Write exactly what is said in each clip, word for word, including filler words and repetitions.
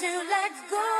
Let's go.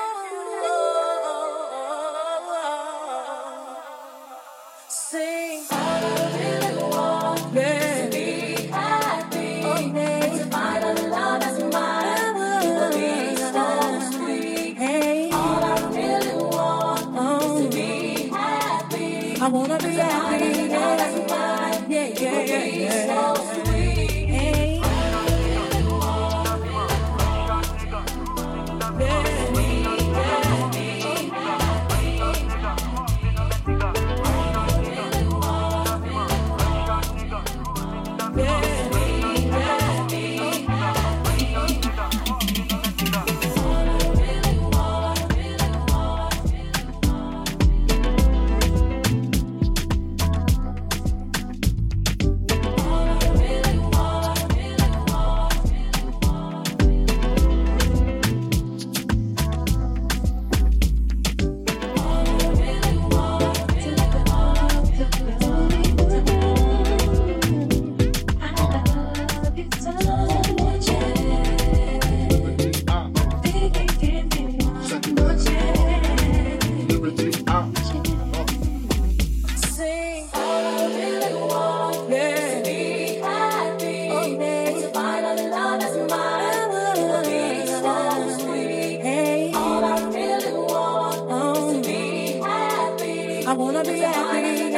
wanna be happy.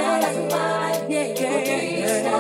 Yeah, yeah, yeah.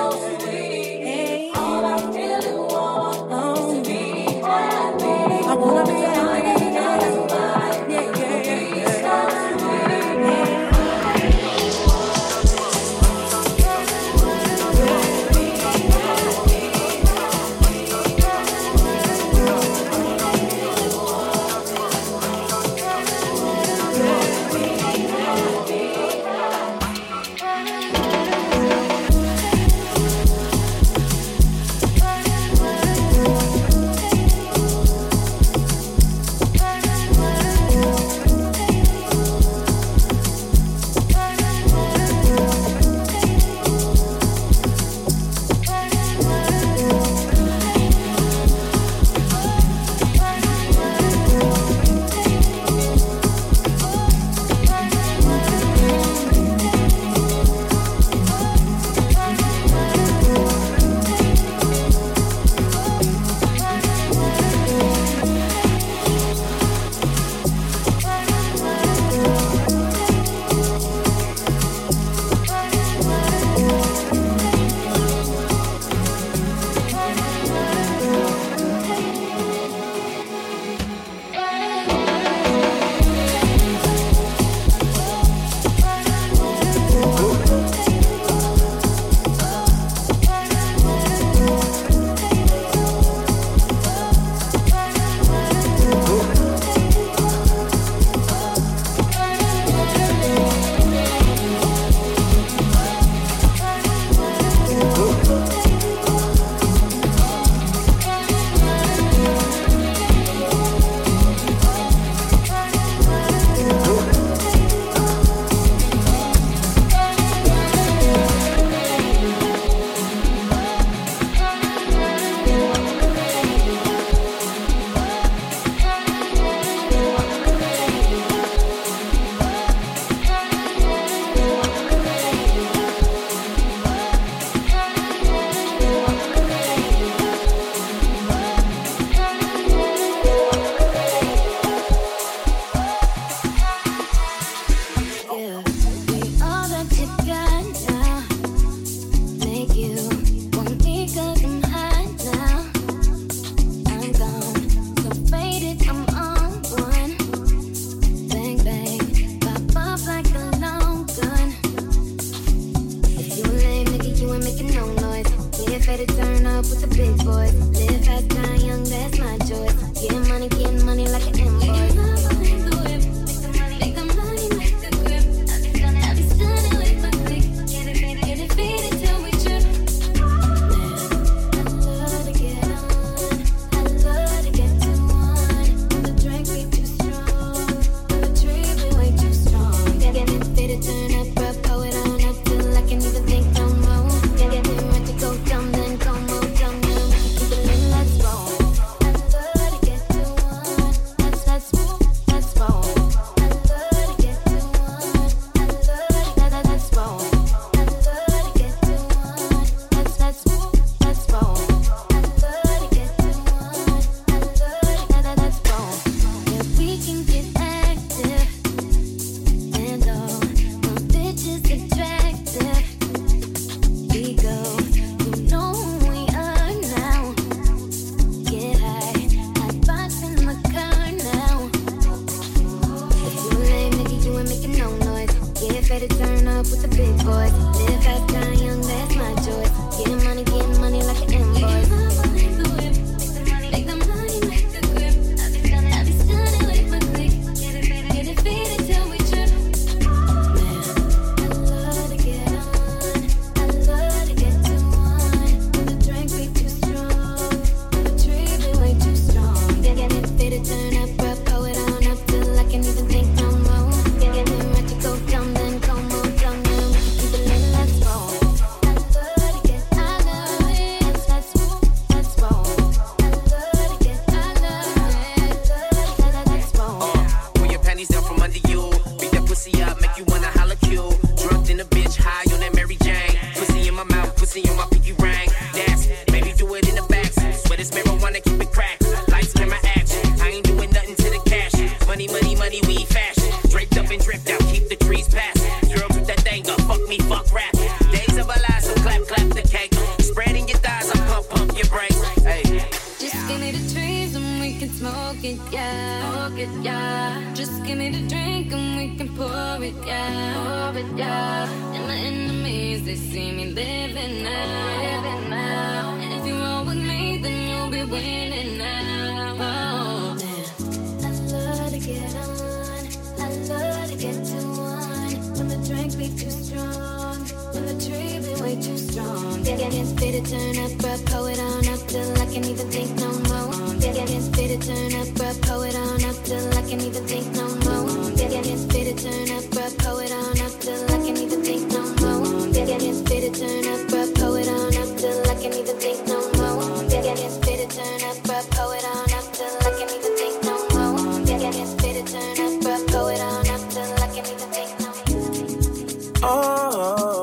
smoke it, yeah, smoke it, yeah. Just give me the drink and we can pour it, yeah, pour it, yeah. And my enemies, they see me living now, living now. And if you're all with me, then you'll be winning now. Oh, damn. I love to get on, I love to get to one. When the drink be too strong, when the tree be way too strong. Yeah, yeah, it's fit to turn up, bro, pull it on up till I can't even think no more. Yeah, it's fit to turn up, bro, pull it on up till I can't even think no more. Yeah, it's fit to turn up, bro, pull it on up till I can't even think no more. Yeah, it's fit to turn up, bro, pull it on up till I can't even think no more. Yeah, it's fit to turn up, bro, pull it on up till I can't even think no more. Yeah, it's fit to turn up, bro, pull it on up till I can't even think no more. Oh.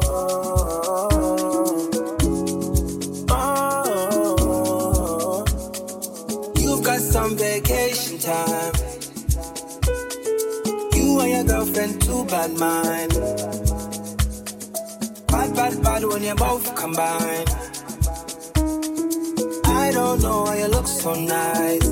Vacation time. You and your girlfriend, two bad mind. Bad, bad, bad when you both combine. I don't know why you look so nice.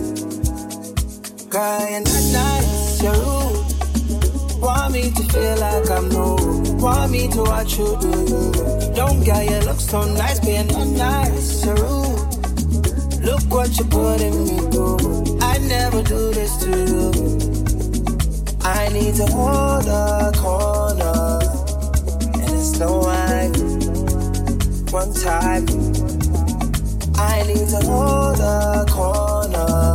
Girl, you're not nice, you're rude. Want me to feel like I'm new. Want me to watch you do. Don't get you look so nice, but you're not nice, you're rude. Look what you're putting me through. I never do this to you. I need to hold a corner, and it's no I. One time. I need to hold a corner,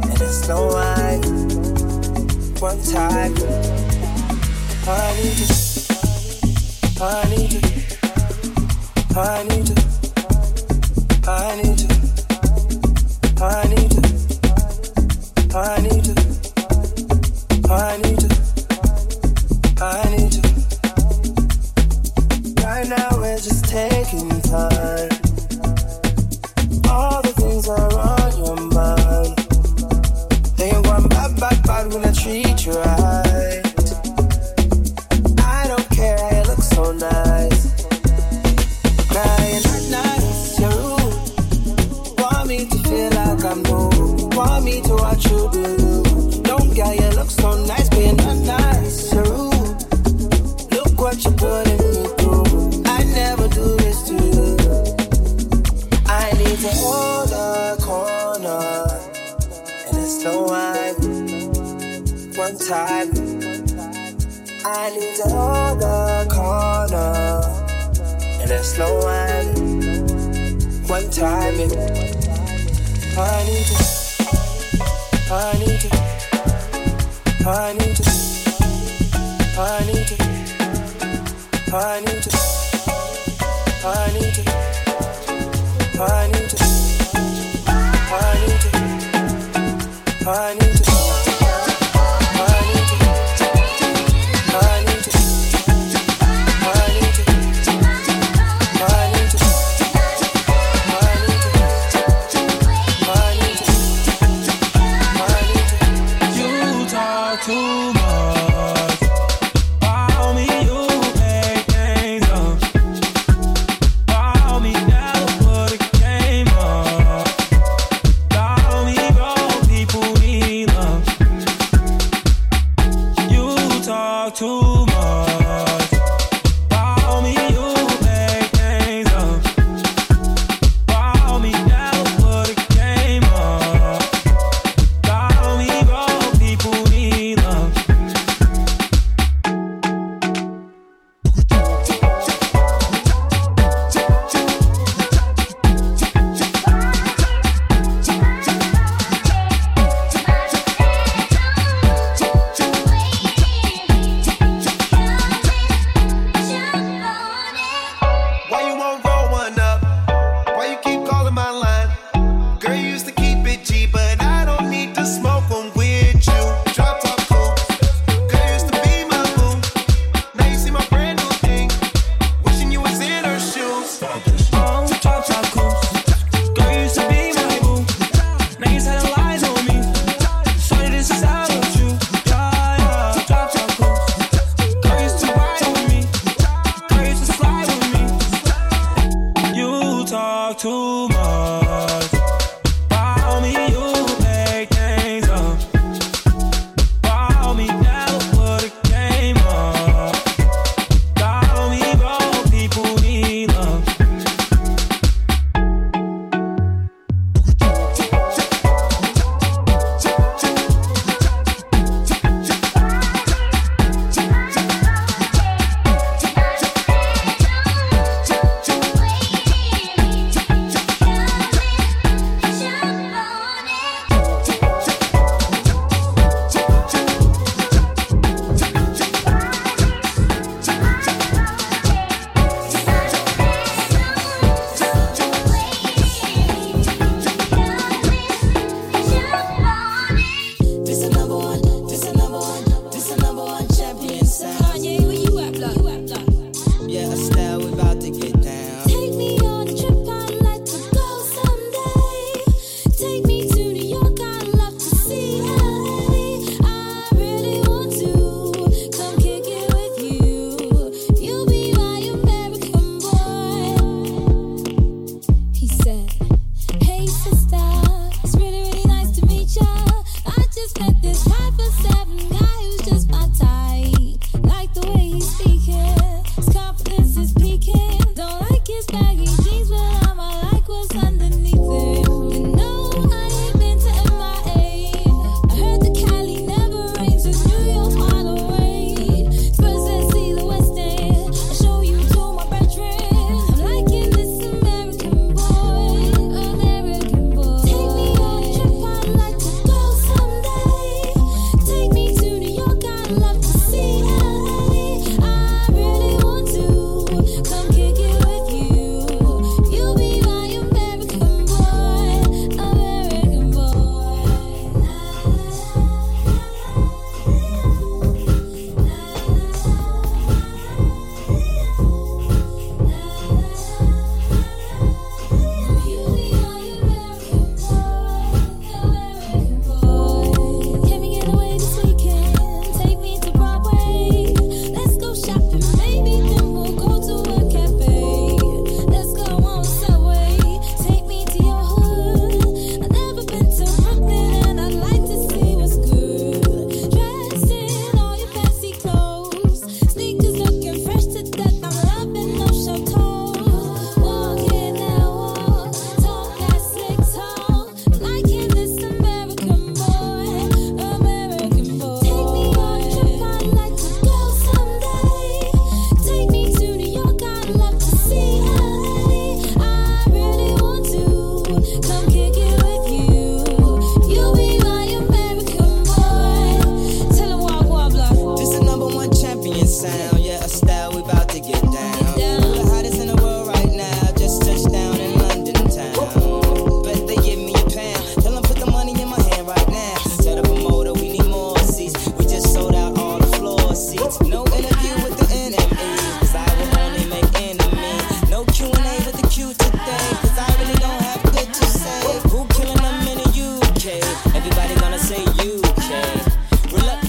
and it's no I. One time. I need you. I need you. I need you. I need you. I need you, I need you, I need you, I need you. Right now we're just taking time. All the things are on your mind. They ain't one bad, bad, bad when I treat you right. I don't care, I look so nice. Want me to watch you do. Don't get you look so nice, being not nice, you're rude. Look what you're putting me through. I never do this to you. I need to hold a corner, and it's no wine. One time. I need to hold a corner, and it's no wine. One time. I need to. I need you, I need you, I need you, I need you, I need you, I need you, I need you, I need you, I need you, I need you, I need you. Need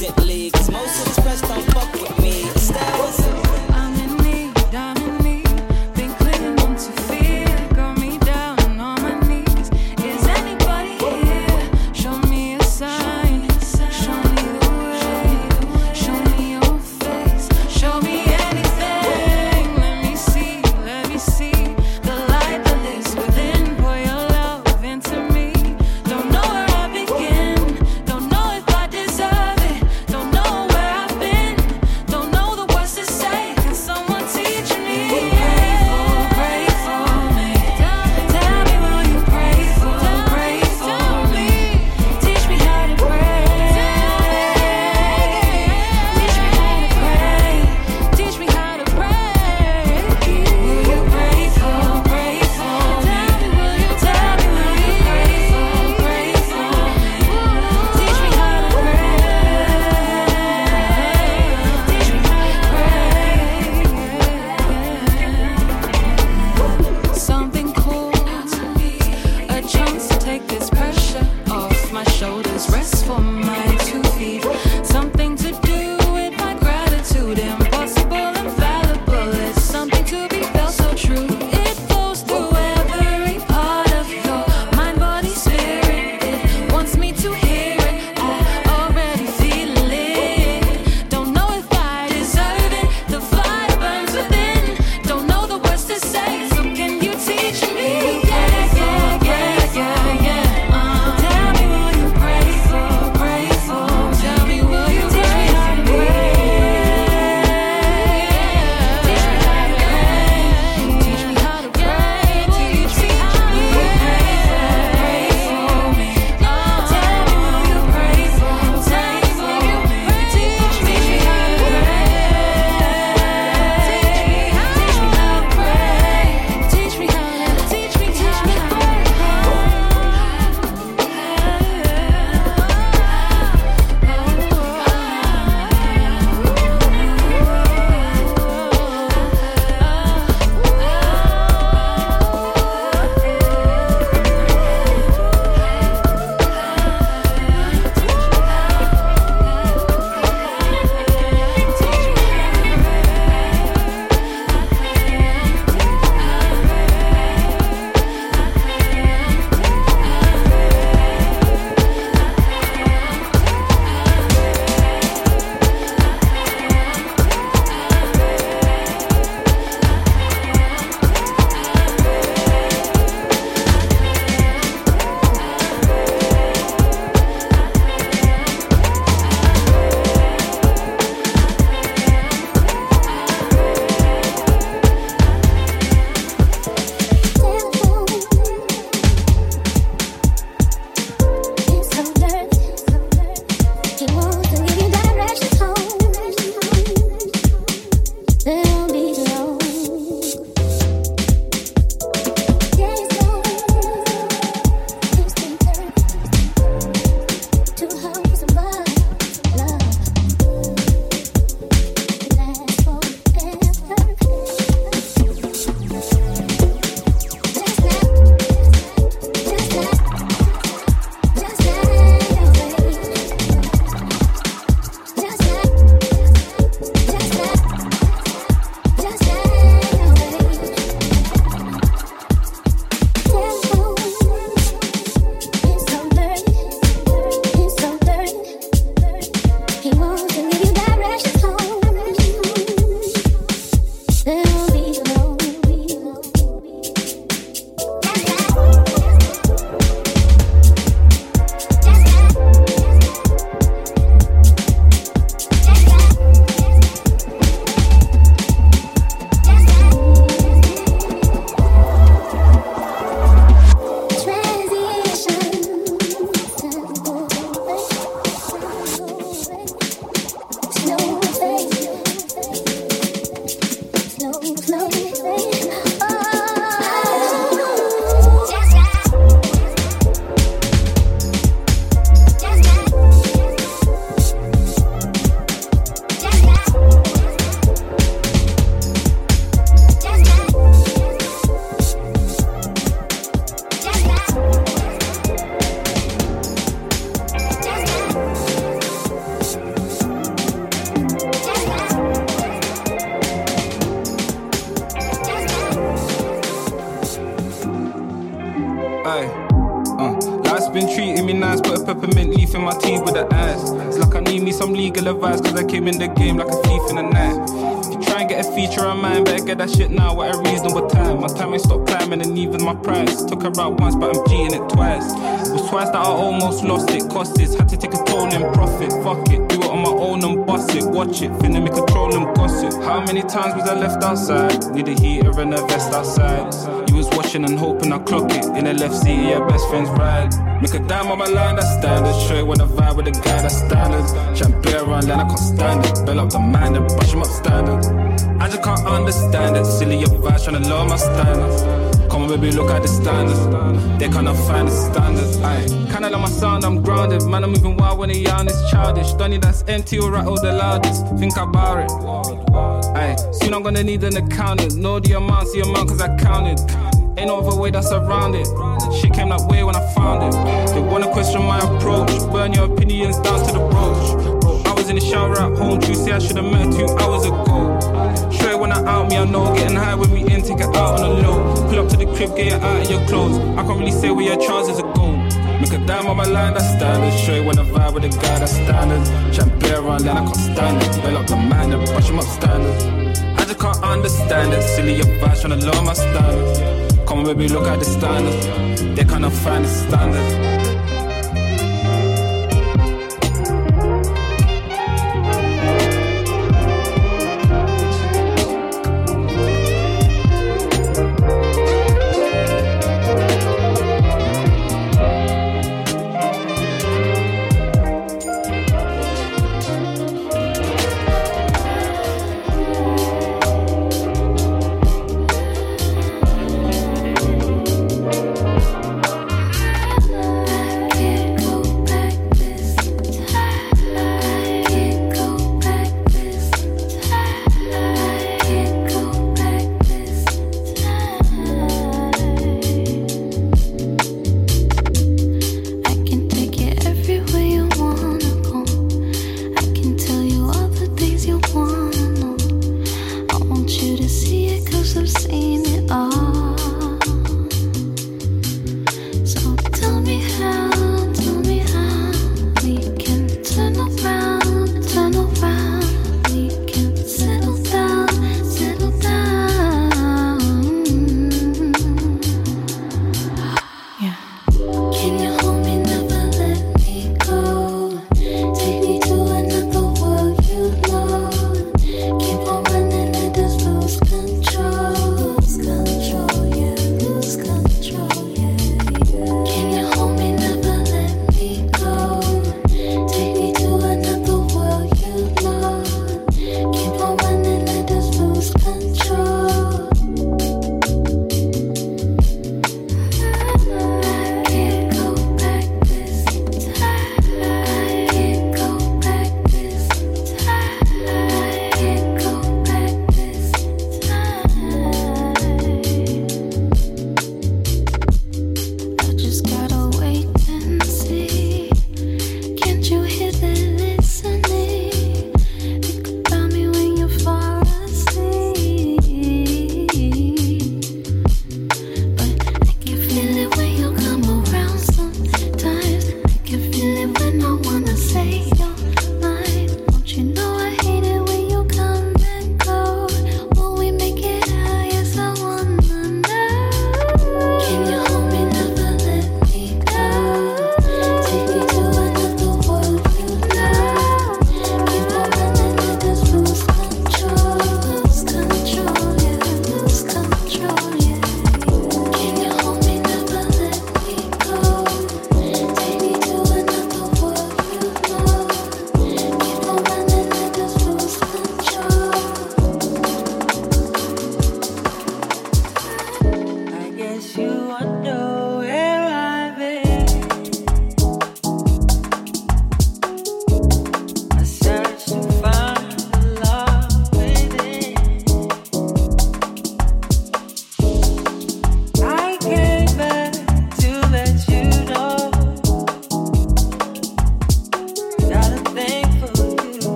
reluctantly, cause most of this press don't fuck with me. I'm in need, down in need, been clinging on to fear. Got me down on my knees. Is anybody here? Show me a sign, show me the way, show me your face, show me anything. Let me see, let me see the light that lives within. Pour your love into me. Don't know where I begin, don't know if I deserve it, don't know where I've been, don't know the words to say. Can someone teach me? Grateful, grateful, me. Tell me will you pray for, pray for me. Teach me how to pray, teach me how to pray, teach me how to pray. Will you pray for, pray for me? Tell me will you, tell me will you pray for, pray for me. Teach me how to pray, teach me how to pray. Something cool, a chance to take this pressure off my shoulders, rest for my two feet. Something to do with my gratitude, impossible, infallible. It's something to be felt so true. It flows through every part of your mind, body, spirit. It wants me to hear it. I already feel it. Don't know if I deserve it. The fire burns within. Don't know the words to say, so can you teach me? Yeah, yeah, yeah, yeah, yeah. Uh, tell me will you pray for, pray for? Tell me will you teach me how to pray? beefing my team with the eyes. It's like I need me some legal advice, cause I came in the game like a thief in the night. If you try and get a feature of mine, better get that shit now at a reasonable time. My time ain't stopped climbing and even my price. Took a route once but I'm cheating it twice. It was twice that I almost lost it, cost this. Had to take a toll and profit, fuck it. Do it on my own and bust it, watch it. Finna me control and gossip. How many times was I left outside? Need a heater and a vest outside. You was watching and hoping I clock it. In the left seat of your best friend's ride. Make a dime on my line, that's standard. Straight with a vibe with a guy, that's standard. Champagne around line, I can't stand it. Bell up the mind and brush him up standard. I just can't understand it. Silly advice, trying to lower my standards. Come on, baby, look at the standards. They cannot find the standards. Aye. Kinda like my sound, I'm grounded. Man, I'm moving wild when they yarn is childish. Donny, that's empty, or rattle the loudest. Think about it. Aye. Soon I'm gonna need an accountant. Know the amount, see amount, cause I counted. Ain't no other way that's around it. Shit came that way when I found it. They wanna question my approach. Burn your opinions down to the roach. I was in the shower at home, you say I should've met two hours ago. Straight when I out me, I know. Getting high with me in, take it out on a low. Pull up to the crib, get it out of your clothes. I can't really say where your trousers are going. Make a dime on my line, that's standard. Straight when I vibe with a guy, that's standard. Champagne around line, I can't stand it. Bell up the man and brush him up standard. I just can't understand it. Silly advice, trying to lower my standards. Come on, baby, look at the standards. They cannot find the standards.